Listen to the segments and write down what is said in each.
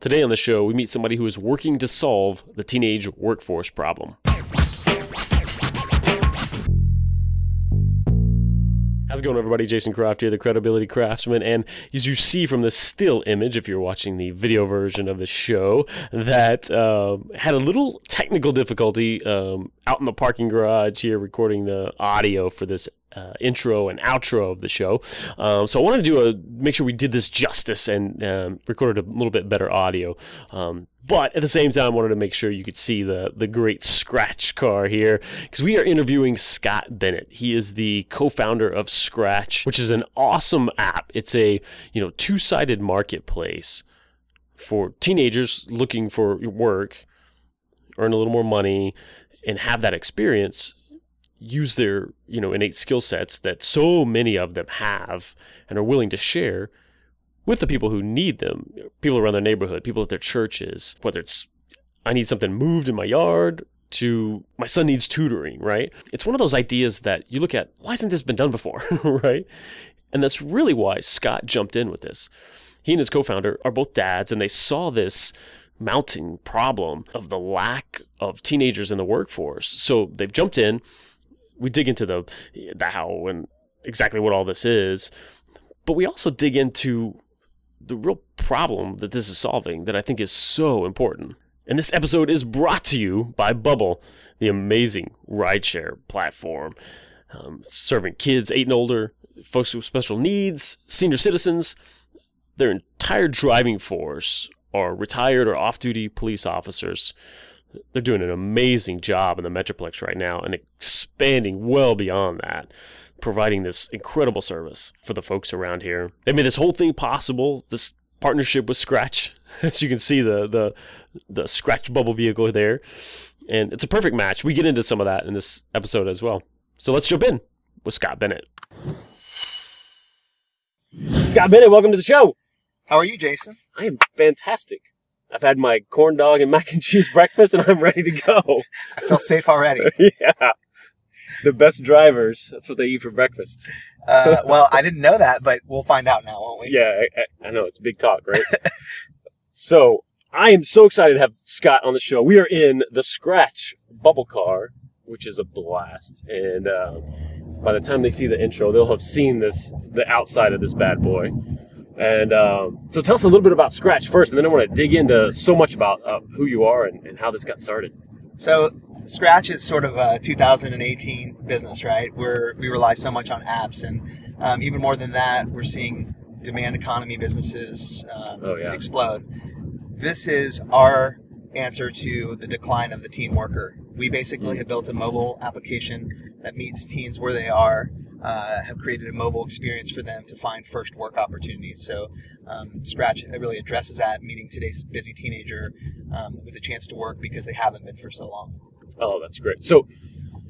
Today on the show, we meet somebody who is working to solve the teenage workforce problem. How's it going, everybody? Jason Croft here, the Credibility Craftsman. And as you see from the still image, if you're watching the video version of the show, that had a little technical difficulty out in the parking garage here recording the audio for this intro and outro of the show. So I wanted to make sure we did this justice and recorded a little bit better audio. But at the same time, I wanted to make sure you could see the great Scratch car here, because we are interviewing Scott Bennett. He is the co-founder of Scratch, which is an awesome app. It's a two-sided marketplace for teenagers looking for work, earn a little more money, and have that experience, use their innate skill sets that so many of them have and are willing to share with the people who need them, people around their neighborhood, people at their churches, whether it's I need something moved in my yard to my son needs tutoring, right? It's one of those ideas that you look at, why hasn't this been done before, right? And that's really why Scott jumped in with this. He and his co-founder are both dads, and they saw this mounting problem of the lack of teenagers in the workforce. So they've jumped in. We dig into the how and exactly what all this is, but we also dig into the real problem that this is solving that I think is so important. And this episode is brought to you by Bubble, the amazing rideshare platform, serving kids 8 and older, folks with special needs, senior citizens. Their entire driving force are retired or off-duty police officers. They're doing an amazing job in the Metroplex right now and expanding well beyond that, providing this incredible service for the folks around here. They made this whole thing possible, this partnership with Scratch. As you can see, the Scratch Bubble vehicle there. And it's a perfect match. We get into some of that in this episode as well. So let's jump in with Scott Bennett. Scott Bennett, welcome to the show. How are you, Jason? I am fantastic. I've had my corn dog and mac and cheese breakfast, and I'm ready to go. I feel safe already. Yeah. The best drivers, that's what they eat for breakfast. Well, I didn't know that, but we'll find out now, won't we? Yeah, I know. It's big talk, right? So I am so excited to have Scott on the show. We are in the Scratch Bubble Car, which is a blast. And by the time they see the intro, they'll have seen the outside of this bad boy. And so tell us a little bit about Scratch first, and then I want to dig into so much about who you are and how this got started. So Scratch is sort of a 2018 business, right? We rely so much on apps, and even more than that, we're seeing demand economy businesses explode. This is our answer to the decline of the teen worker. We basically have built a mobile application that meets teens where they are, have created a mobile experience for them to find first work opportunities. So Scratch really addresses that, meeting today's busy teenager with a chance to work because they haven't been for so long. Oh, that's great. So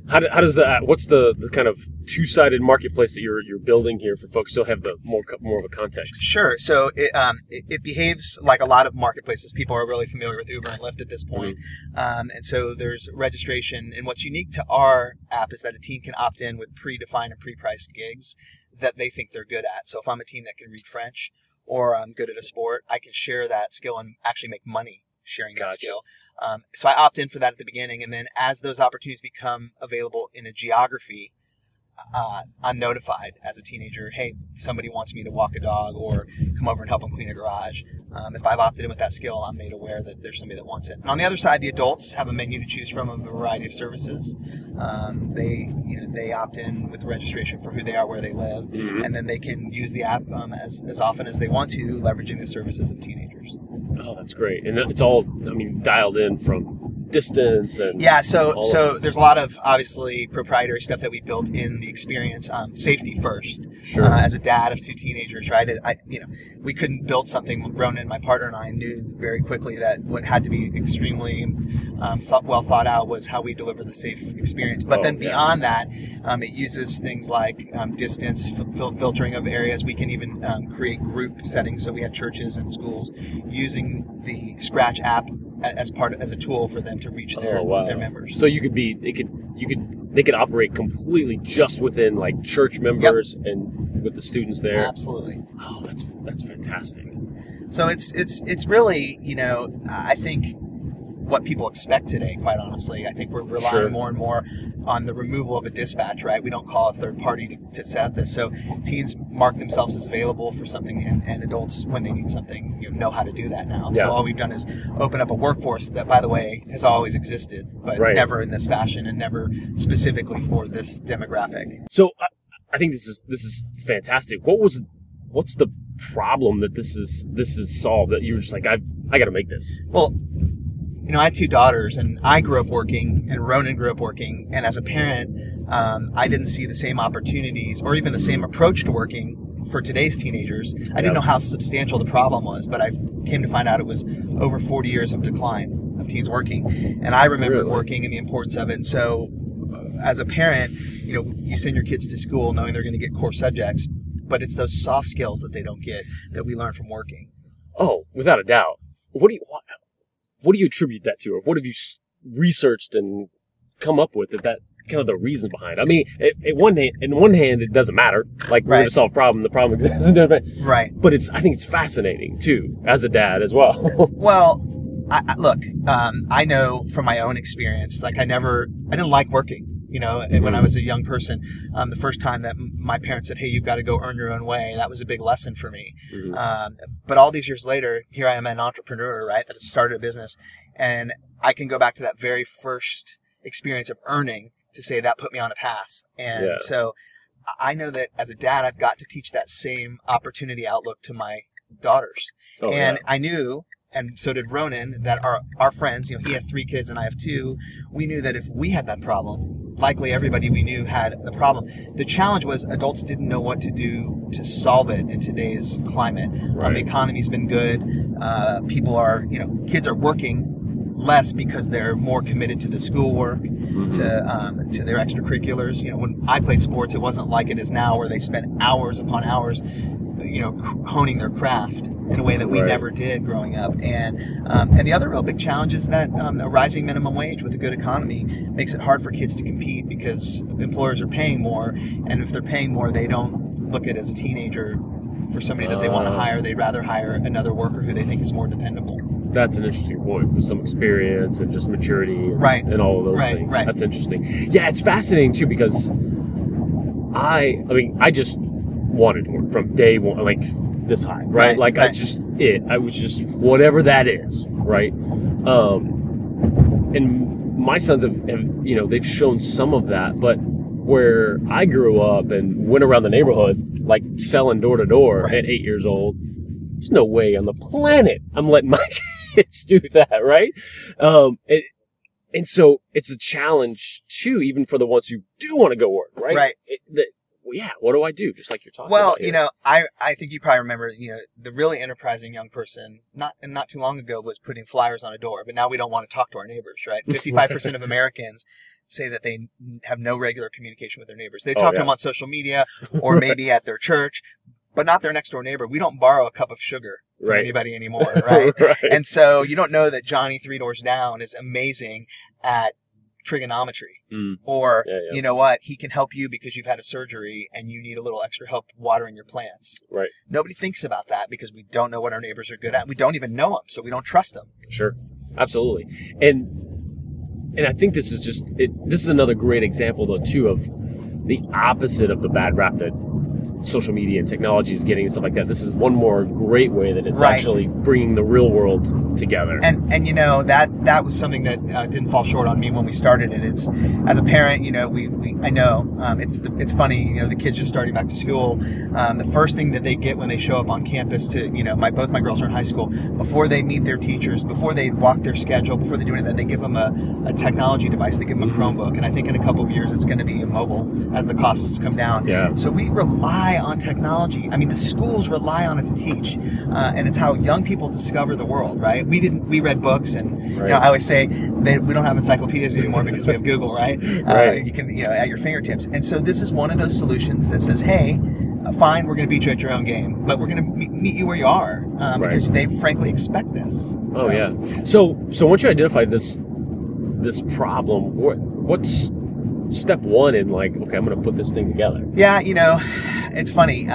what's the kind of two-sided marketplace that you're building here for folks to have the more of a context? Sure. So it behaves like a lot of marketplaces. People are really familiar with Uber and Lyft at this point. Mm-hmm. And so there's registration. And what's unique to our app is that a team can opt in with predefined and pre-priced gigs that they think they're good at. So if I'm a team that can read French or I'm good at a sport, I can share that skill and actually make money sharing that skill. So I opt in for that at the beginning, and then as those opportunities become available in a geography, I'm notified as a teenager, hey, somebody wants me to walk a dog or come over and help them clean a garage. If I've opted in with that skill, I'm made aware that there's somebody that wants it. And on the other side, the adults have a menu to choose from of a variety of services. They opt in with registration for who they are, where they live, mm-hmm. and then they can use the app as often as they want to, leveraging the services of teenagers. Oh, that's great. And it's all, dialed in from distance and... Yeah, so there's a lot of, obviously, proprietary stuff that we built in the experience. Safety first. Sure. As a dad of two teenagers, right? We couldn't build something. Ronan, my partner, and I knew very quickly that what had to be extremely well thought out was how we deliver the safe experience. But beyond that, it uses things like distance, filtering of areas. We can even create group settings. So we have churches and schools using the Scratch app as a tool for them to reach their members. So they could operate completely just within like church members and with the students there. Absolutely. Oh, that's fantastic. So it's really, you know, I think what people expect today, quite honestly. I think we're relying more and more on the removal of a dispatch, right? We don't call a third party to set up this. So teens mark themselves as available for something, and adults, when they need something, you know how to do that now. Yeah. So all we've done is open up a workforce that, by the way, has always existed, but never in this fashion and never specifically for this demographic. So I think this is fantastic. What's the problem that this is solved, that you're just like, I got to make this? Well, you know, I have two daughters, and I grew up working, and Ronan grew up working. And as a parent, I didn't see the same opportunities or even the same approach to working for today's teenagers. I didn't know how substantial the problem was, but I came to find out it was over 40 years of decline of teens working. And I remember working and the importance of it. And so as a parent, you know, you send your kids to school knowing they're going to get core subjects, but it's those soft skills that they don't get that we learn from working. Oh, without a doubt. What do you attribute that to, or what have you researched and come up with that kind of the reason behind? I mean, in one hand, it doesn't matter. Like, we're going to solve a problem. The problem exists. Right. But I think it's fascinating, too, as a dad as well. Well, I know from my own experience, like, I didn't like working. You know, when I was a young person, the first time that my parents said, "Hey, you've got to go earn your own way," that was a big lesson for me. Mm-hmm. But all these years later, here I am, an entrepreneur, right? That started a business, and I can go back to that very first experience of earning to say that put me on a path. And so I know that as a dad, I've got to teach that same opportunity outlook to my daughters. Oh, and I knew, and so did Ronan, that our friends, you know, he has 3 kids and I have 2. We knew that if we had that problem, likely everybody we knew had the problem. The challenge was adults didn't know what to do to solve it in today's climate. The economy's been good. People are, you know, kids are working less because they're more committed to the schoolwork, to their extracurriculars. You know, when I played sports, it wasn't like it is now, where they spent hours upon hours, you know, honing their craft in a way that we never did growing up. And the other real big challenge is that a rising minimum wage with a good economy makes it hard for kids to compete, because employers are paying more, and if they're paying more, they don't look at it as a teenager for somebody that they want to hire. They'd rather hire another worker who they think is more dependable. That's an interesting point, with some experience and just maturity and all of those things. Right. That's interesting. Yeah, it's fascinating too, because I just wanted to work from day one, like this high, right? Like I was just whatever that is, right? And my sons have, you know, they've shown some of that, but where I grew up and went around the neighborhood, like selling door to door at 8 years old, there's no way on the planet I'm letting my kids do that, right? And so it's a challenge too, even for the ones who do want to go work, right? Right. What do I do? Just like you're talking about. Well, you know, I think you probably remember, you know, the really enterprising young person not too long ago was putting flyers on a door, but now we don't want to talk to our neighbors, right? 55% of Americans say that they have no regular communication with their neighbors. They talk to them on social media or maybe at their church, but not their next door neighbor. We don't borrow a cup of sugar from anybody anymore, right? And so you don't know that Johnny 3 doors down is amazing at trigonometry, or you know what, he can help you because you've had a surgery and you need a little extra help watering your plants. Right. Nobody thinks about that because we don't know what our neighbors are good at. We don't even know them, so we don't trust them. Sure, absolutely. And I think this is just this is another great example, though, too, of the opposite of the bad rap that social media and technology is getting and stuff like that. This is one more great way that it's actually bringing the real world together. And you know, that was something that didn't fall short on me when we started it. It's, as a parent, you know, we I know it's funny, you know, the kids just starting back to school, the first thing that they get when they show up on campus to, you know, both my girls are in high school, before they meet their teachers, before they walk their schedule, before they do anything, they give them a technology device. They give them a Chromebook, and I think in a couple of years it's going to be a mobile as the costs come down. Yeah. So we rely on technology. I mean, the schools rely on it to teach, and it's how young people discover the world, right? We read books, and you know, I always say that we don't have encyclopedias anymore because we have Google, right? You can, you know, at your fingertips. And so this is one of those solutions that says, hey, fine, we're going to beat you at your own game, but we're going to meet you where you are, because they frankly expect this. So. Oh yeah. So once you identify this problem, what's step one in like, okay, I'm going to put this thing together? Yeah, you know, it's funny.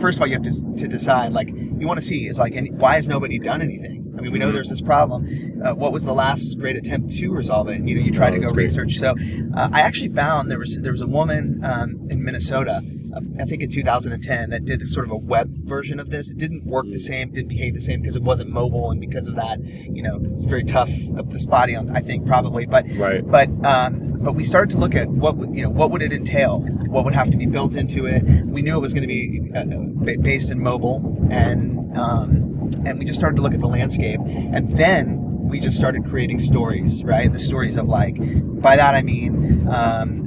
First of all, you have to decide, like, you want to see is like, and why has nobody done anything? I mean, we know there's this problem. What was the last great attempt to resolve it? And, you know, you try to go research. So I actually found there was a woman in Minnesota, I think in 2010, that did sort of a web version of this. It didn't work the same, didn't behave the same because it wasn't mobile, and because of that, you know, it's very tough up the spotty on, I think, probably. But right. But we started to look at what would it entail, what would have to be built into it. We knew it was going to be based in mobile, and we just started to look at the landscape, and then we just started creating stories, right? The stories of, like, by that I mean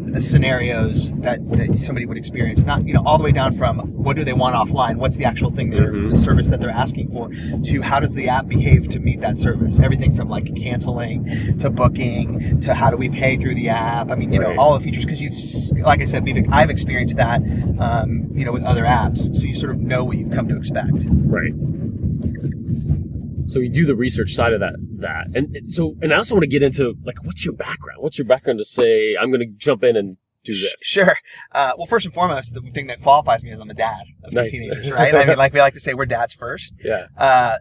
the scenarios that somebody would experience, not, you know, all the way down from what do they want offline, what's the actual thing, the service that they're asking for, to how does the app behave to meet that service. Everything from, like, canceling to booking to how do we pay through the app. I mean, you know, all the features, because you've, like I said, I've experienced that, you know, with other apps, so you sort of know what you've come to expect. Right. So you do the research side of that. And I also want to get into, like, what's your background? What's your background to say, I'm going to jump in and do this? Sure. Well, first and foremost, the thing that qualifies me is I'm a dad of two teenagers, right? I mean, like, we like to say we're dads first. Yeah.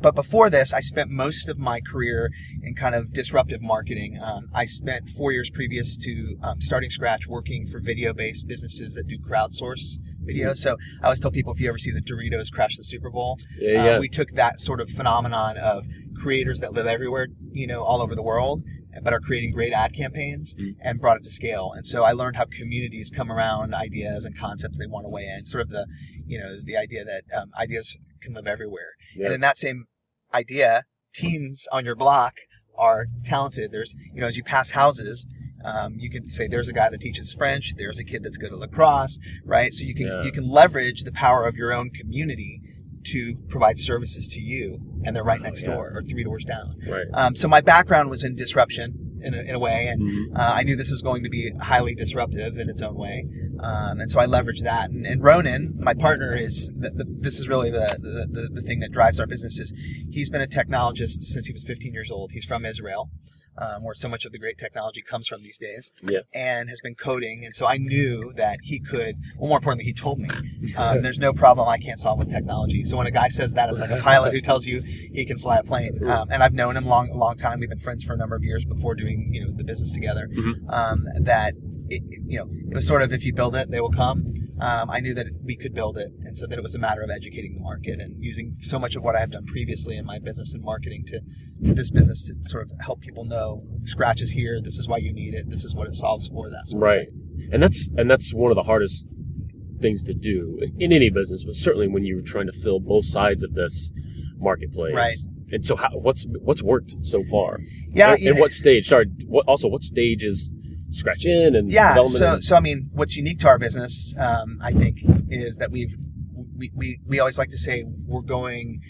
But before this, I spent most of my career in kind of disruptive marketing. I spent 4 years previous to starting Scratch working for video-based businesses that do crowdsource video. So I always tell people, if you ever see the Doritos crash the Super Bowl, we took that sort of phenomenon of creators that live everywhere, you know, all over the world, but are creating great ad campaigns, and brought it to scale. And so I learned how communities come around ideas and concepts they want to weigh in, sort of the, you know, the idea that ideas can live everywhere. Yeah. And in that same idea, teens on your block are talented. There's, you know, as you pass houses, you could say there's a guy that teaches French, there's a kid that's good at lacrosse, right? So you can leverage the power of your own community to provide services to you, and they're right next door or three doors down. Right. So my background was in disruption in a way, and I knew this was going to be highly disruptive in its own way. And so I leveraged that. And Ronan, my partner, is this is really the thing that drives our business. Is he's been a technologist since he was 15 years old. He's from Israel, where so much of the great technology comes from these days, and has been coding. And so I knew that he could, well, more importantly, he told me, there's no problem I can't solve with technology. So when a guy says that, it's like a pilot who tells you he can fly a plane. And I've known him a long time. We've been friends for a number of years before doing, you know, the business together. That, you know, it was sort of, if you build it, they will come. I knew that we could build it, and so that it was a matter of educating the market and using so much of what I have done previously in my business and marketing to this business to sort of help people know Scratch is here, this is why you need it, this is what it solves for, that sort of thing. And that's one of the hardest things to do in any business, but certainly when you're trying to fill both sides of this marketplace. Right. And so how, what's worked so far? Yeah. And what stage? Sorry. What stage is Scratch in and development? So I mean, what's unique to our business, I think, is that we always like to say we're going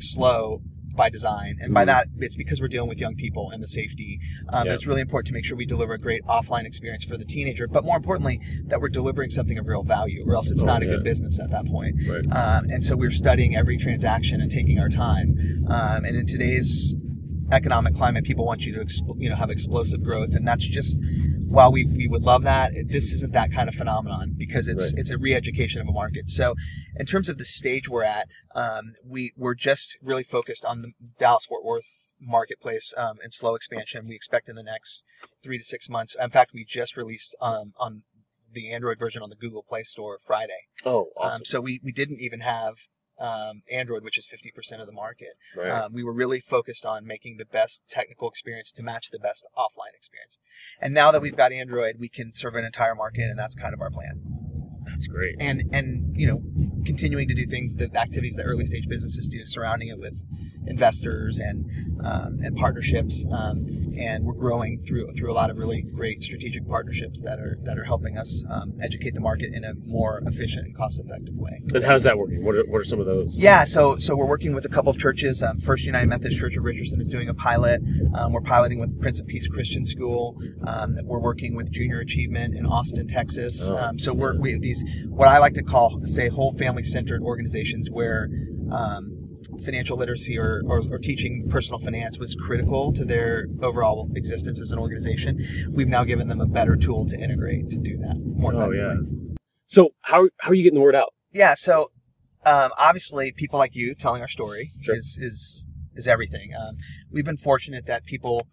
slow by design, and by that it's because we're dealing with young people and the safety. It's really important to make sure we deliver a great offline experience for the teenager, but more importantly, that we're delivering something of real value, or else it's not a good business at that point. Right. And so we're studying every transaction and taking our time. And in today's economic climate, people want you to have explosive growth, and that's just, while we would love that, this isn't that kind of phenomenon, because it's a re-education of a market. So in terms of the stage we're at, we're just really focused on the Dallas-Fort Worth marketplace, and slow expansion. We expect in the next 3 to 6 months. In fact, we just released on the Android version on the Google Play Store Friday. Oh, awesome. So we didn't even have Android, which is 50% of the market. Right. We were really focused on making the best technical experience to match the best offline experience. And now that we've got Android, we can serve an entire market, and that's kind of our plan. That's great. And you know, continuing to do things, the activities that early stage businesses do, surrounding it with investors and partnerships. And we're growing through a lot of really great strategic partnerships that are helping us educate the market in a more efficient and cost-effective way. And how's that working? What are some of those? Yeah, so we're working with a couple of churches. First United Methodist Church of Richardson is doing a pilot. We're piloting with Prince of Peace Christian School. We're working with Junior Achievement in Austin, Texas. So we have these, what I like to call, say, whole family-centered organizations where financial literacy or teaching personal finance was critical to their overall existence as an organization. We've now given them a better tool to integrate to do that more effectively. Oh, yeah. So how are you getting the word out? Yeah, so obviously people like you telling our story is everything. We've been fortunate that people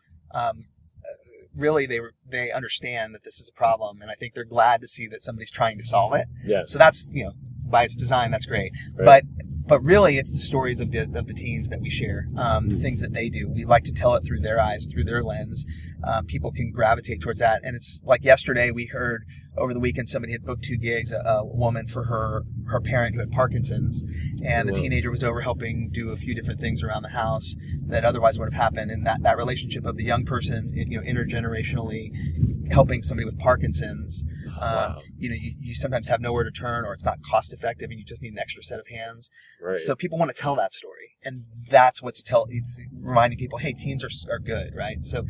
really they understand that this is a problem, and I think they're glad to see that somebody's trying to solve it. Yeah. So that's, you know, by its design, that's great. Right. But really, it's the stories of the teens that we share, the things that they do. We like to tell it through their eyes, through their lens. People can gravitate towards that. And it's like yesterday we heard over the weekend somebody had booked 2 gigs, a woman for her parent who had Parkinson's. And the teenager was over helping do a few different things around the house that otherwise would have happened. And that relationship of the young person, you know, intergenerationally helping somebody with Parkinson's, you know, you sometimes have nowhere to turn, or it's not cost effective and you just need an extra set of hands. Right. So people want to tell that story, and that's it's reminding people, hey, teens are good, right? So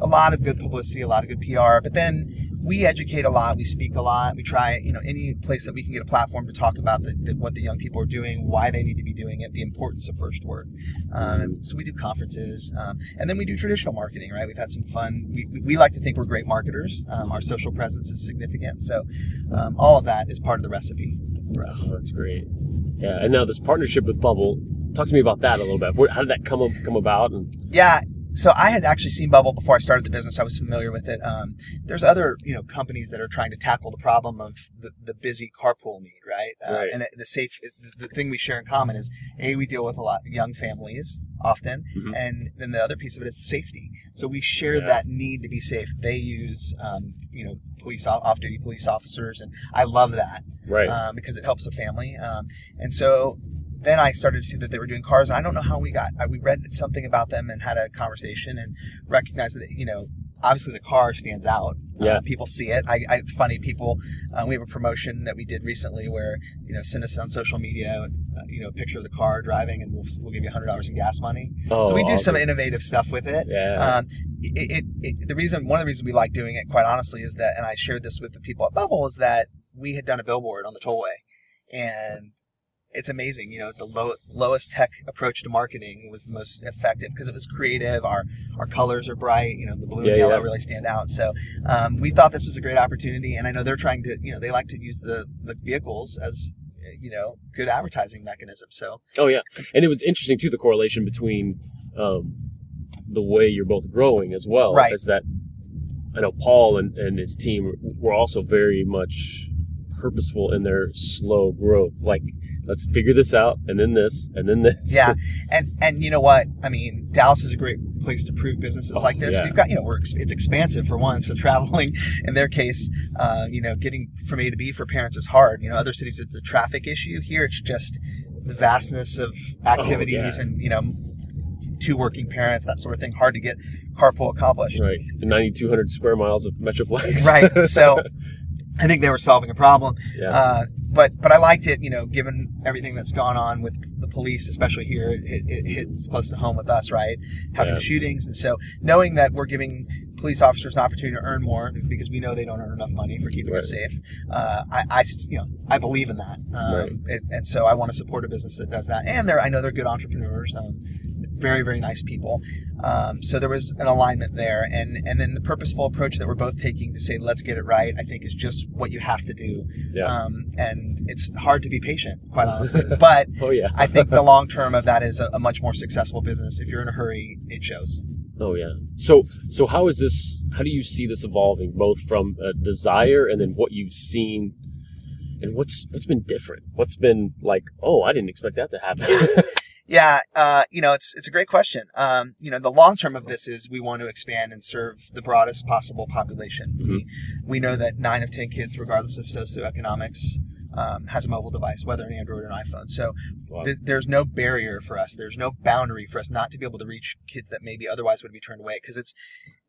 a lot of good publicity, a lot of good PR, but then we educate a lot, we speak a lot, we try, you know, any place that we can get a platform to talk about what the young people are doing, why they need to be doing it, the importance of first word. So we do conferences, and then we do traditional marketing, right? We've had some fun. We like to think we're great marketers. Our social presence is significant. So all of that is part of the recipe for us. Oh, that's great. Yeah, and now this partnership with Bubble, talk to me about that a little bit. How did that come about? Yeah, so I had actually seen Bubble before I started the business. I was familiar with it. There's other, you know, companies that are trying to tackle the problem of the busy carpool need, right? Right. And the thing we share in common is, A, we deal with a lot of young families often, and then the other piece of it is safety. So we share that need to be safe. They use, you know, off-duty police officers, and I love that. Right. Because it helps a family. And so then I started to see that they were doing cars, and I don't know how we read something about them and had a conversation and recognized that, you know, obviously the car stands out. Yeah. People see it. It's funny, people, we have a promotion that we did recently where, you know, send us on social media, you know, a picture of the car driving, and we'll give you $100 in gas money. Oh, so we do some innovative stuff with it. Yeah. One of the reasons we like doing it, quite honestly, is that, and I shared this with the people at Bubble, is that we had done a billboard on the tollway, and it's amazing, you know, the lowest tech approach to marketing was the most effective because it was creative. Our colors are bright, you know, the blue and yellow really stand out. So we thought this was a great opportunity, and I know they're trying to, you know, they like to use the vehicles as, you know, good advertising mechanism. So. Oh yeah, and it was interesting too, the correlation between the way you're both growing as well. Right. Is that, I know Paul and his team were also very much purposeful in their slow growth, like, let's figure this out, and then this, and then this. Yeah, and you know what? I mean, Dallas is a great place to prove businesses like this. Yeah. We've got, you know, it's expansive for one, so traveling, in their case, you know, getting from A to B for parents is hard. You know, other cities, it's a traffic issue. Here, it's just the vastness of activities and, you know, 2 working parents, that sort of thing, hard to get carpool accomplished. Right, the 9,200 square miles of Metroplex. Right, so I think they were solving a problem. Yeah. But I liked it, you know, given everything that's gone on with the police, especially here, it hits close to home with us, right? Having the shootings. And so knowing that we're giving police officers an opportunity to earn more because we know they don't earn enough money for keeping us safe. I believe in that. And so I want to support a business that does that. And I know they're good entrepreneurs, very, very nice people. So there was an alignment there. And then the purposeful approach that we're both taking to say, let's get it right, I think is just what you have to do. Yeah. And it's hard to be patient, quite honestly. But I think the long term of that is a much more successful business. If you're in a hurry, it shows. Oh, yeah. So how is this? How do you see this evolving, both from a desire and then what you've seen and what's been different? What's been like, oh, I didn't expect that to happen. Yeah, you know, it's a great question. You know, the long term of this is we want to expand and serve the broadest possible population. Mm-hmm. We know that 9 of 10 kids, regardless of socioeconomics, has a mobile device, whether an Android or an iPhone. So there's no barrier for us. There's no boundary for us not to be able to reach kids that maybe otherwise would be turned away. Because it's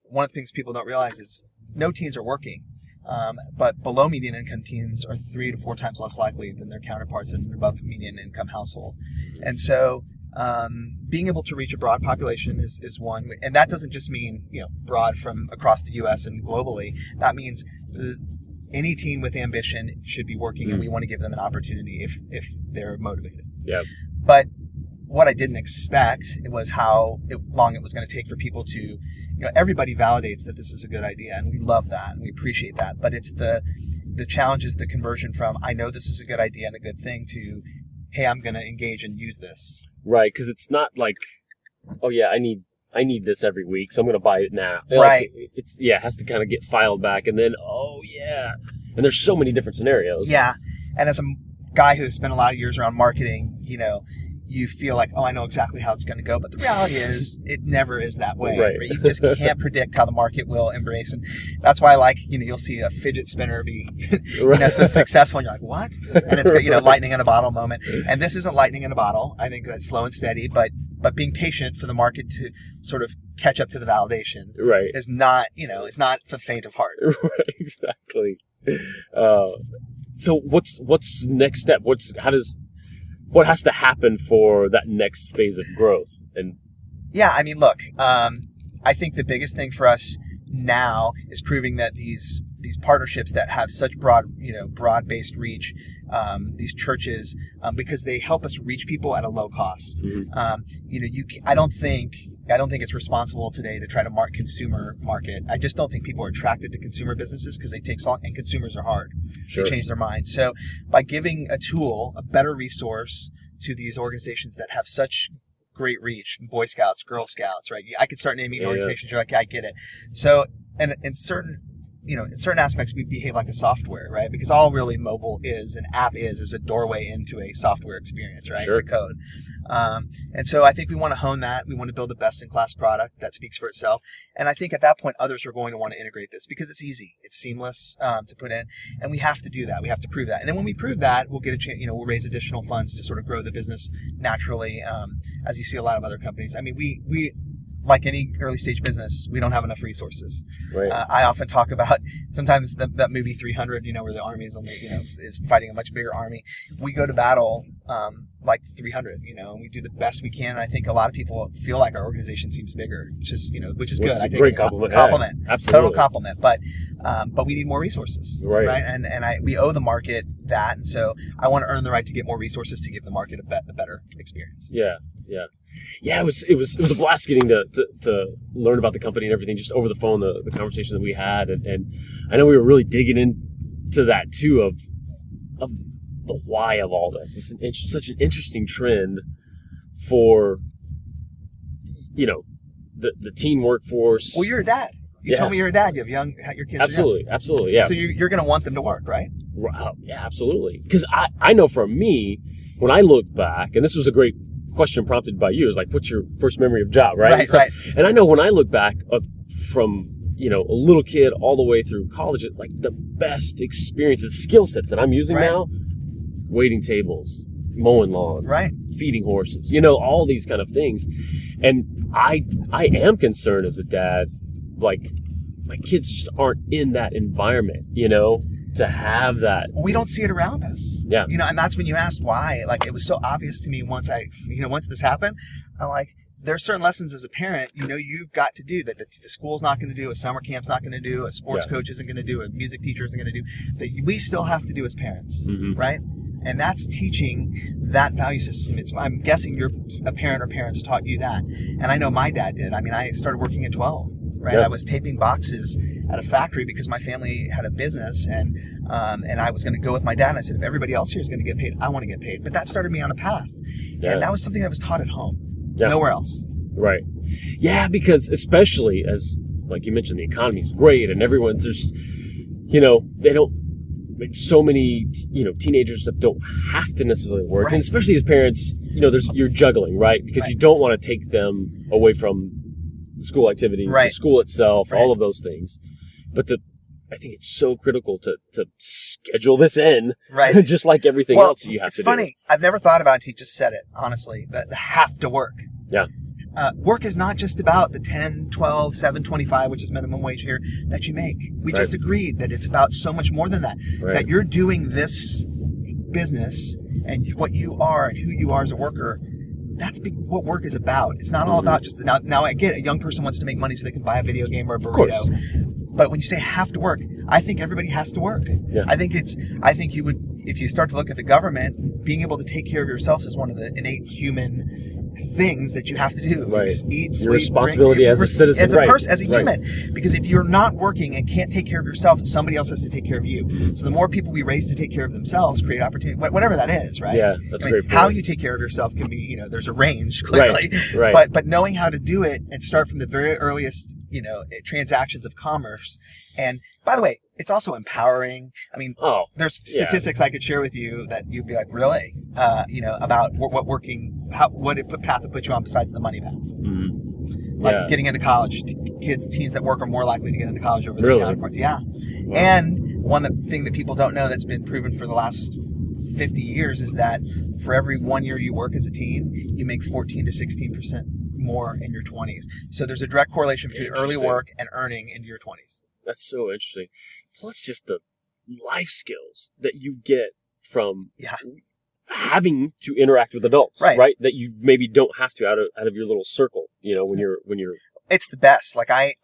one of the things people don't realize is no teens are working. But below median income teens are 3 to 4 times less likely than their counterparts in an above median income household. And so being able to reach a broad population is one. And that doesn't just mean, you know, broad from across the U.S. and globally. That means any teen with ambition should be working, and we want to give them an opportunity if they're motivated. Yeah. But what I didn't expect was how long it was going to take for people to, you know, everybody validates that this is a good idea, and we love that and we appreciate that. But it's the challenge is the conversion from, I know this is a good idea and a good thing, to, hey, I'm going to engage and use this. Right, because it's not like, oh yeah, I need this every week, so I'm going to buy it now. Right. Like, it's, yeah, it has to kind of get filed back, and then, oh yeah. And there's so many different scenarios. Yeah, and as a guy who spent a lot of years around marketing, you know, you feel like, oh, I know exactly how it's going to go. But the reality is it never is that way. Right. Right? You just can't predict how the market will embrace. And that's why, like, you know, you'll see a fidget spinner be, you know, so successful. And you're like, what? And it's, you know, lightning in a bottle moment. And this isn't lightning in a bottle. I think that's slow and steady. But being patient for the market to sort of catch up to the validation is not, you know, it's not for the faint of heart. Right, exactly. So what's next step? What has to happen for that next phase of growth? And yeah, I mean, look, I think the biggest thing for us now is proving that these partnerships that have such broad-based reach, these churches, because they help us reach people at a low cost. Mm-hmm. I don't think it's responsible today to try to consumer market. I just don't think people are attracted to consumer businesses because they take so long, and consumers are hard. Sure. They change their minds. So by giving a tool, a better resource to these organizations that have such great reach, Boy Scouts, Girl Scouts, right? I could start naming organizations. You're like, I get it. So, and in certain aspects, we behave like a software, right? Because all really mobile is, an app is a doorway into a software experience, right? Sure. To code. And so I think we want to hone that. We want to build a best-in-class product that speaks for itself. And I think at that point, others are going to want to integrate this because it's easy. It's seamless to put in. And we have to do that. We have to prove that. And then when we prove that, we'll get a chance, you know, we'll raise additional funds to sort of grow the business naturally, as you see a lot of other companies. I mean, we like any early stage business, we don't have enough resources. Right. I often talk about sometimes that movie 300, you know, where the army is fighting a much bigger army. We go to battle like 300, you know, and we do the best we can. And I think a lot of people feel like our organization seems bigger, which is good. I think great compliment. Yeah, absolutely. Total compliment. But we need more resources, right? And we owe the market that. And so I want to earn the right to get more resources to give the market a better experience. Yeah, it was a blast getting to learn about the company and everything just over the phone, the conversation that we had, and I know we were really digging into that too of the why of all this. It's such an interesting trend for, you know, the teen workforce. Well, you're a dad. You told me you're a dad. You have your kids. Absolutely, yeah. So you're going to want them to work, right? Yeah, absolutely. Because I know for me, when I look back, and this was a great question prompted by you, is like, what's your first memory of job, right? Right. And I know when I look back from, you know, a little kid all the way through college, like the best experiences, skill sets that I'm using now, waiting tables, mowing lawns, feeding horses, you know, all these kind of things. And I am concerned as a dad, like my kids just aren't in that environment, you know, to have that. We don't see it around us. Yeah. You know, and that's when you asked why. Like, it was so obvious to me once this happened. I'm like, there are certain lessons as a parent, you know, you've got to do that the school's not going to do, a summer camp's not going to do, a sports coach isn't going to do, a music teacher isn't going to do, that we still have to do as parents, right? And that's teaching that value system. I'm guessing you're a parent or parents taught you that. And I know my dad did. I mean, I started working at 12. Right, yep. I was taping boxes at a factory because my family had a business, and I was going to go with my dad. And I said, if everybody else here is going to get paid, I want to get paid. But that started me on a path, and that was something that was taught at home, nowhere else. Right. Yeah, because especially as, like you mentioned, the economy's great, and everyone's so many, you know, teenagers that don't have to necessarily work, and especially as parents, you know, you're juggling, right? Because you don't want to take them away from the school activities, the school itself, all of those things. But I think it's so critical to schedule this in, just like everything else you have to do. It's funny. I've never thought about it until you just said it, honestly, that the have to work. Yeah. Work is not just about the 10, 12, 7, 25, which is minimum wage here, that you make. We just agreed that it's about so much more than that, that you're doing this business and what you are and who you are as a worker. That's what work is about. It's not all about just the now I get a young person wants to make money so they can buy a video game or a burrito. But when you say have to work, I think everybody has to work. Yeah. I think you would, if you start to look at the government, being able to take care of yourself is one of the innate human things that you have to do. Right. Eat, sleep, your responsibility drink, as a citizen, as a person, as a human. Because if you're not working and can't take care of yourself, somebody else has to take care of you. Mm-hmm. So the more people we raise to take care of themselves, create opportunity, whatever that is, right? Yeah, that's a great point. How you take care of yourself can be, there's a range clearly, right. But knowing how to do it and start from the very earliest, transactions of commerce. And by the way, it's also empowering. I mean, there's statistics I could share with you that you'd be like, really? About what path to put you on besides the money path. Mm-hmm. Like getting into college, teens that work are more likely to get into college over their counterparts. Yeah. Wow. And thing that people don't know that's been proven for the last 50 years is that for every 1 year you work as a teen, you make 14 to 16% more in your 20s. So there's a direct correlation between early work and earning into your 20s. That's so interesting. Plus just the life skills that you get from having to interact with adults, right? That you maybe don't have to out of your little circle, when you're it's the best. Like I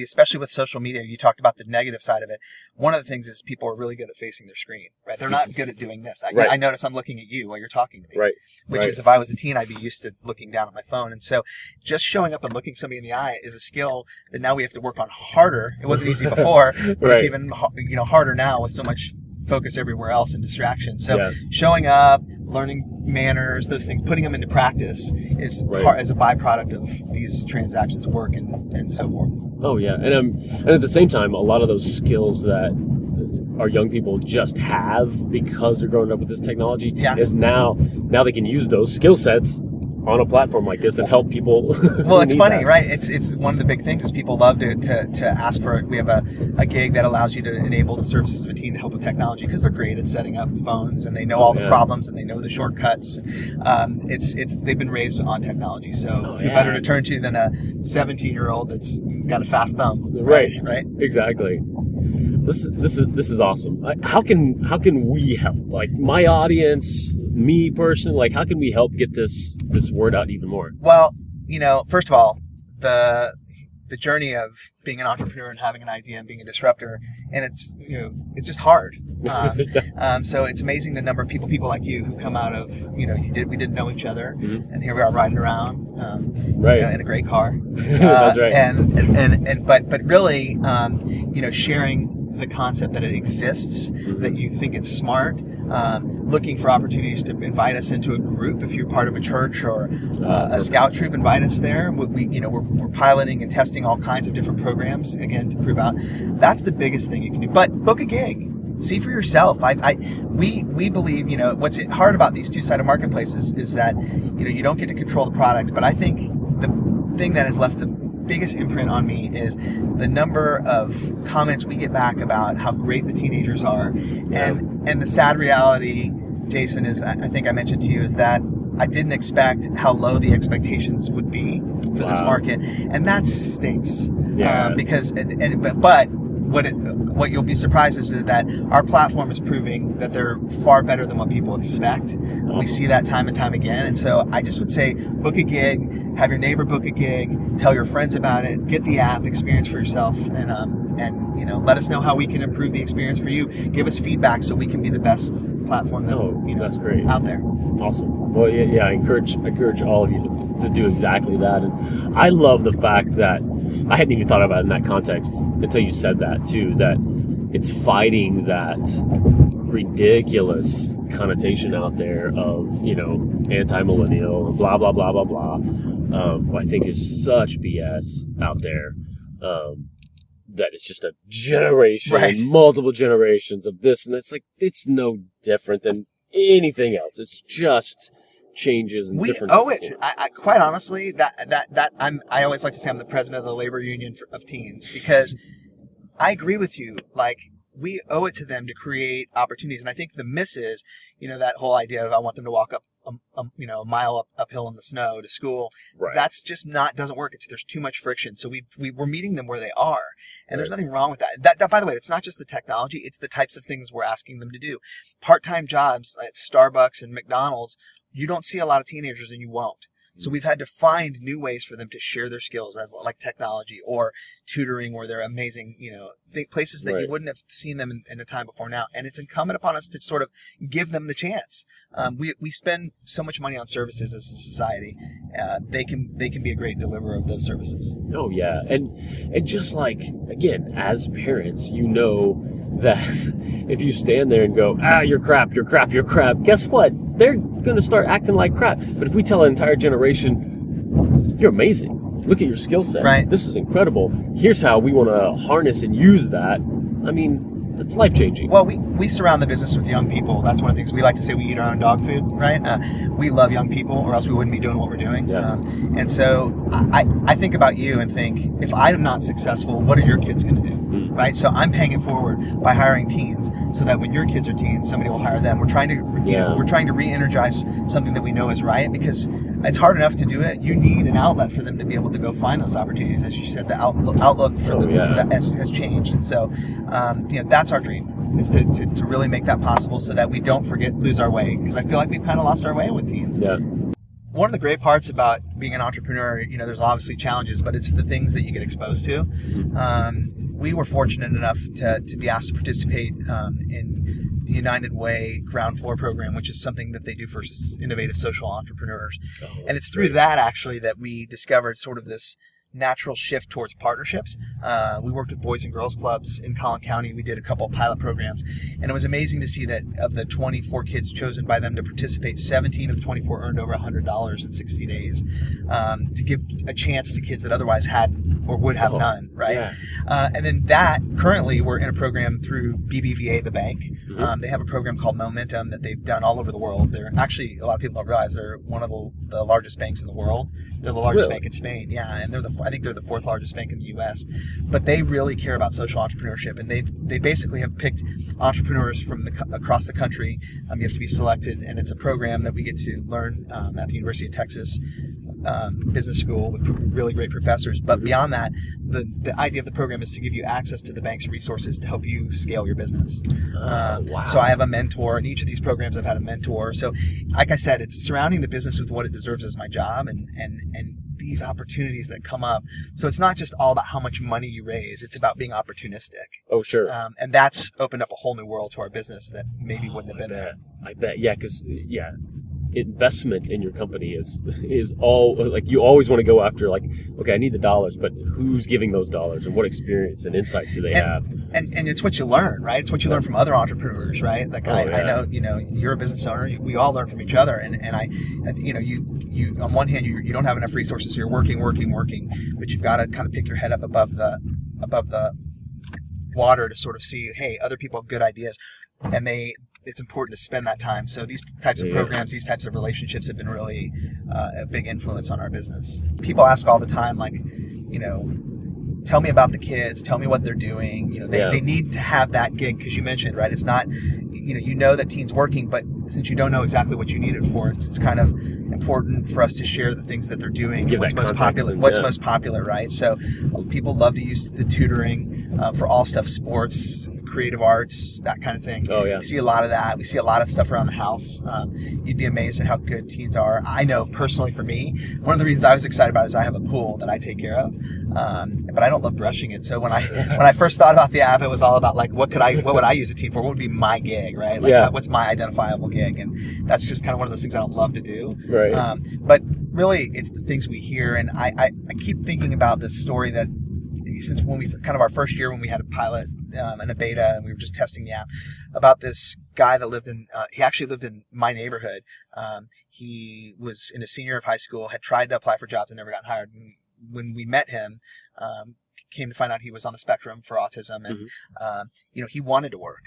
especially with social media, you talked about the negative side of it. One of the things is people are really good at facing their screen, right? They're not good at doing this. I notice I'm looking at you while you're talking to me, which is if I was a teen, I'd be used to looking down at my phone. And so just showing up and looking somebody in the eye is a skill that now we have to work on harder. It wasn't easy before, but it's even harder now with so much focus everywhere else and distraction. So showing up, learning manners, those things, putting them into practice is as a byproduct of these transactions, work, and so forth. Oh yeah, and at the same time, a lot of those skills that our young people just have because they're growing up with this technology is now they can use those skill sets on a platform like this and help people. Well, it's funny, right? It's one of the big things is people love to ask for it. We have a gig that allows you to enable the services of a teen to help with technology because they're great at setting up phones and they know all the problems and they know the shortcuts. They've been raised on technology, so you're better to turn to than a 17-year-old that's got a fast thumb. Right. Exactly. This is awesome. How can we help? Like my audience, me personally, like how can we help get this word out even more? Well, first of all, the journey of being an entrepreneur and having an idea and being a disruptor, and it's just hard. So it's amazing the number of people like you who come out of we didn't know each other, mm-hmm. and here we are riding around in a great car. That's right. But really, sharing the concept that it exists, mm-hmm. that you think it's smart, looking for opportunities to invite us into a group. If you're part of a church or a scout troop, invite us there. We're piloting and testing all kinds of different programs, again, to prove out. That's the biggest thing you can do. But book a gig. See for yourself. We believe, what's hard about these two-sided marketplaces is that, you don't get to control the product. But I think the thing that has left the biggest imprint on me is the number of comments we get back about how great the teenagers are, and the sad reality, Jason, is I think I mentioned to you is that I didn't expect how low the expectations would be for this market, and that stinks. Because but what you'll be surprised is that our platform is proving that they're far better than what people expect. We see that time and time again. And so I just would say book a gig, have your neighbor book a gig, tell your friends about it, get the app, experience for yourself, and let us know how we can improve the experience for you. Give us feedback so we can be the best platform that that's great. Out there. Awesome. Well, I encourage all of you to do exactly that. And I love the fact that I hadn't even thought about it in that context until you said that too, that it's fighting that ridiculous connotation out there of, anti-millennial, blah, blah, blah, blah, blah. I think is such BS out there. That it's just a generation, multiple generations of this. And that's like, it's no different than anything else. It's just changes and differences. We owe it. I quite honestly, that I always like to say I'm the president of the labor union of teens, because I agree with you. Like, we owe it to them to create opportunities. And I think the miss is, that whole idea of I want them to walk up a mile uphill in the snow to school. Right. That's just doesn't work. There's too much friction. So we're meeting them where they are, and there's nothing wrong with that. That, by the way, it's not just the technology, it's the types of things we're asking them to do. Part-time jobs at Starbucks and McDonald's, you don't see a lot of teenagers, and you won't. So we've had to find new ways for them to share their skills, as like technology or tutoring, where they're amazing, places that you wouldn't have seen them in a time before now. And it's incumbent upon us to sort of give them the chance. We spend so much money on services as a society. They can be a great deliverer of those services. Oh yeah, and just like, again, as parents, that if you stand there and go, you're crap, guess what? They're going to start acting like crap. But if we tell an entire generation, you're amazing. Look at your skill set. Right. This is incredible. Here's how we want to harness and use that. I mean, it's life-changing. Well, we surround the business with young people. That's one of the things we like to say. We eat our own dog food, right? We love young people, or else we wouldn't be doing what we're doing. Yeah. And so I think about you and think, if I'm not successful, what are your kids going to do? Right, so I'm paying it forward by hiring teens, so that when your kids are teens, somebody will hire them. We're trying to, we're trying to re-energize something that we know is right, because it's hard enough to do it. You need an outlet for them to be able to go find those opportunities. As you said, the outlook for that has changed, and so that's our dream, is to really make that possible, so that we don't lose our way, because I feel like we've kind of lost our way with teens. Yeah. One of the great parts about being an entrepreneur, there's obviously challenges, but it's the things that you get exposed to. We were fortunate enough to be asked to participate in the United Way Ground Floor Program, which is something that they do for innovative social entrepreneurs. And it's through that, actually, that we discovered sort of this natural shift towards partnerships. We worked with Boys and Girls Clubs in Collin County. We did a couple of pilot programs, and it was amazing to see that of the 24 kids chosen by them to participate, 17 of the 24 earned over $100 in 60 days to give a chance to kids that otherwise had or would have none, right? Yeah. And then currently we're in a program through BBVA, the bank. Mm-hmm. They have a program called Momentum that they've done all over the world. They're actually, a lot of people don't realize, they're one of the largest banks in the world. They're the largest bank in Spain, and I think they're the fourth largest bank in the U.S. But they really care about social entrepreneurship, and they basically have picked entrepreneurs from across the country. You have to be selected, and it's a program that we get to learn at the University of Texas Business School with really great professors. But beyond that, the idea of the program is to give you access to the bank's resources to help you scale your business. So I have a mentor in each of these programs. I've had a mentor. So like I said, it's surrounding the business with what it deserves as my job, and these opportunities that come up. So it's not just all about how much money you raise. It's about being opportunistic. Oh, sure. And that's opened up a whole new world to our business that maybe wouldn't have been there. I bet. Yeah. Cause investment in your company is all, like, you always want to go after, like, okay, I need the dollars, but who's giving those dollars, and what experience and insights do they have? And it's what you learn, right? It's what you learn from other entrepreneurs, right? Like I know, you're a business owner. We all learn from each other. And I, you on one hand, you don't have enough resources. So you're working, but you've got to kind of pick your head up above the water to sort of see, hey, other people have good ideas, and it's important to spend that time. So these types of programs, these types of relationships have been really a big influence on our business. People ask all the time, like, tell me about the kids, tell me what they're doing. They need to have that gig, because you mentioned, right, it's not, that teens working, but since you don't know exactly what you need it for, it's kind of important for us to share the things that they're doing, what's most popular, most popular, right? So people love to use the tutoring for all stuff, sports, creative arts, that kind of thing. Oh, yeah. We see a lot of that. We see a lot of stuff around the house. You'd be amazed at how good teens are. I know personally for me, one of the reasons I was excited about it is I have a pool that I take care of, but I don't love brushing it. So when I first thought about the app, it was all about, like, what would I use a teen for? What would be my gig, right? Like, what's my identifiable gig? And that's just kind of one of those things I don't love to do. Right. But really, it's the things we hear. And I keep thinking about this story that since our first year when we had a pilot and a beta, and we were just testing the app, about this guy that lived in my neighborhood. He was in a senior year of high school, had tried to apply for jobs and never got hired. And when we met him, came to find out he was on the spectrum for autism, and he wanted to work.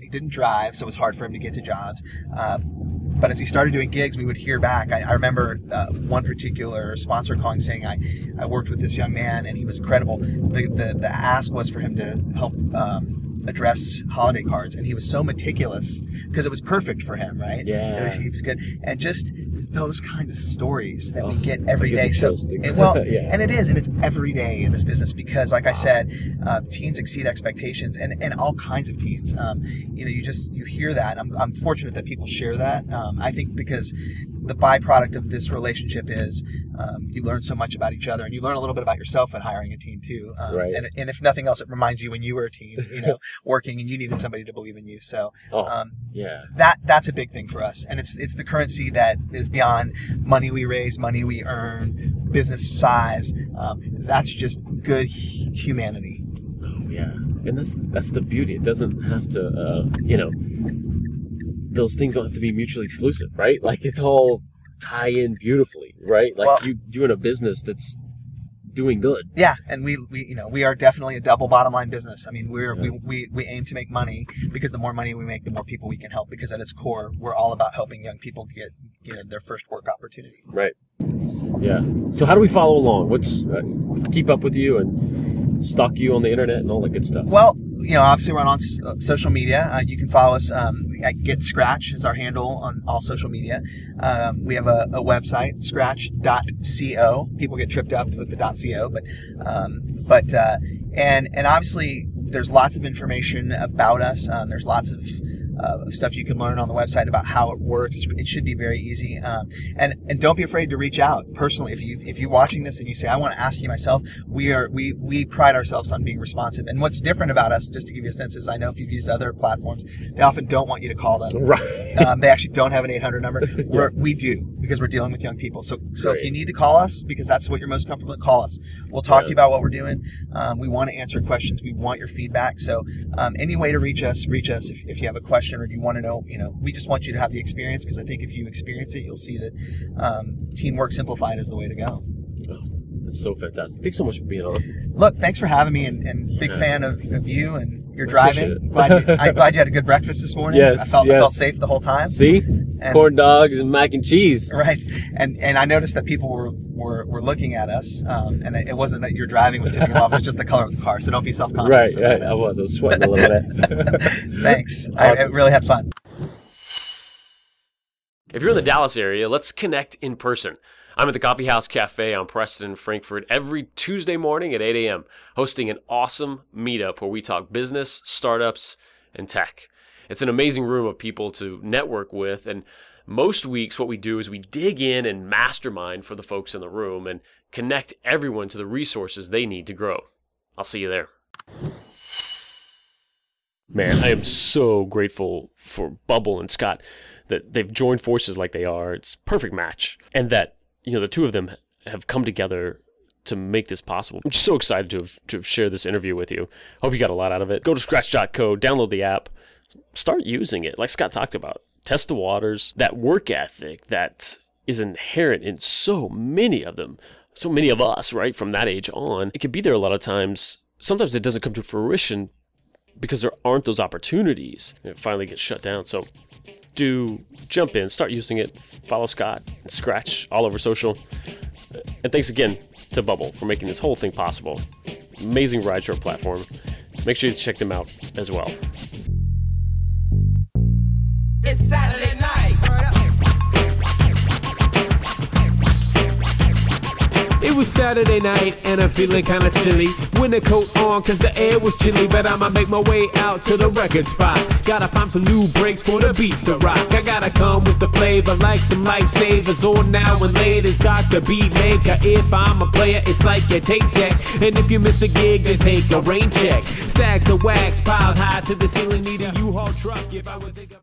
He didn't drive, so it was hard for him to get to jobs. But as he started doing gigs, we would hear back. I remember one particular sponsor calling saying, I worked with this young man and he was incredible. The ask was for him to help address holiday cards. And he was so meticulous because it was perfect for him, right? Yeah. He was good. And just those kinds of stories that we get every day. So, and it is, and it's every day in this business because, like I said, teens exceed expectations, and all kinds of teens. You hear that. I'm fortunate that people share that. I think because the byproduct of this relationship is you learn so much about each other, and you learn a little bit about yourself when hiring a teen too. Right. And if nothing else, it reminds you when you were a teen, working and you needed somebody to believe in you. So that's a big thing for us. And it's the currency that is beyond money we raise, money we earn, business size. That's just good humanity. Oh yeah. And that's the beauty. It doesn't have to, those things don't have to be mutually exclusive, right? Like it's all tie in beautifully, right? Like you doing a business that's doing good. Yeah, and we are definitely a double bottom line business. I mean, we aim to make money because the more money we make, the more people we can help. Because at its core, we're all about helping young people get their first work opportunity. Right. Yeah. So how do we follow along? What's keep up with you and stalk you on the internet and all that good stuff? Well, obviously we're on social media. You can follow us at Get Scratch is our handle on all social media. We have a website, scratch.co. People get tripped up with the .co, but obviously there's lots of information about us. There's lots of stuff you can learn on the website about how it works. It should be very easy, and don't be afraid to reach out personally. If you're watching this and you say, I want to ask you myself, we pride ourselves on being responsive. And what's different about us, just to give you a sense, is I know if you've used other platforms, they often don't want you to call them. Right. They actually don't have an 800 number. We do because we're dealing with young people. So if you need to call us because that's what you're most comfortable with, call us. We'll talk to you about what we're doing. We want to answer questions. We want your feedback. So any way to reach us if you have a question. Or do you want to know? We just want you to have the experience because I think if you experience it, you'll see that teamwork simplified is the way to go. Oh, that's so fantastic! Thanks so much for being on. Look, thanks for having me, and big fan of you and your driving. I'm glad you had a good breakfast this morning. Yes, I felt safe the whole time. See, corn dogs and mac and cheese. Right, and I noticed that people were looking at us, and it wasn't that your driving was tipping off. It was just the color of the car. So don't be self-conscious. Right. I was sweating a little bit. Thanks. Awesome. I really had fun. If you're in the Dallas area, let's connect in person. I'm at the Coffee House Cafe on Preston and Frankfurt every Tuesday morning at 8 a.m., hosting an awesome meetup where we talk business, startups, and tech. It's an amazing room of people to network with, and most weeks, what we do is we dig in and mastermind for the folks in the room and connect everyone to the resources they need to grow. I'll see you there. Man, I am so grateful for Bubble and Scott that they've joined forces like they are. It's a perfect match. And that, the two of them have come together to make this possible. I'm just so excited to have shared this interview with you. Hope you got a lot out of it. Go to scratch.co, download the app, start using it like Scott talked about. Test the waters, that work ethic that is inherent in so many of us, right, from that age on. It can be there a lot of times. Sometimes it doesn't come to fruition because there aren't those opportunities, and it finally gets shut down. So do jump in, start using it, follow Scott and Scratch all over social. And thanks again to Bubble for making this whole thing possible. Amazing rideshare platform. Make sure you check them out as well. It's Saturday night. It was Saturday night and I'm feeling kinda silly. Winter coat on cause the air was chilly, but I'ma make my way out to the record spot. Gotta find some new breaks for the beats to rock. I gotta come with the flavor like some lifesavers or now and later's Dr. Beatmaker. If I'm a player, it's like you take that. And if you miss the gig, then take a rain check. Stacks of wax piled high to the ceiling, need a U-Haul truck if I would think of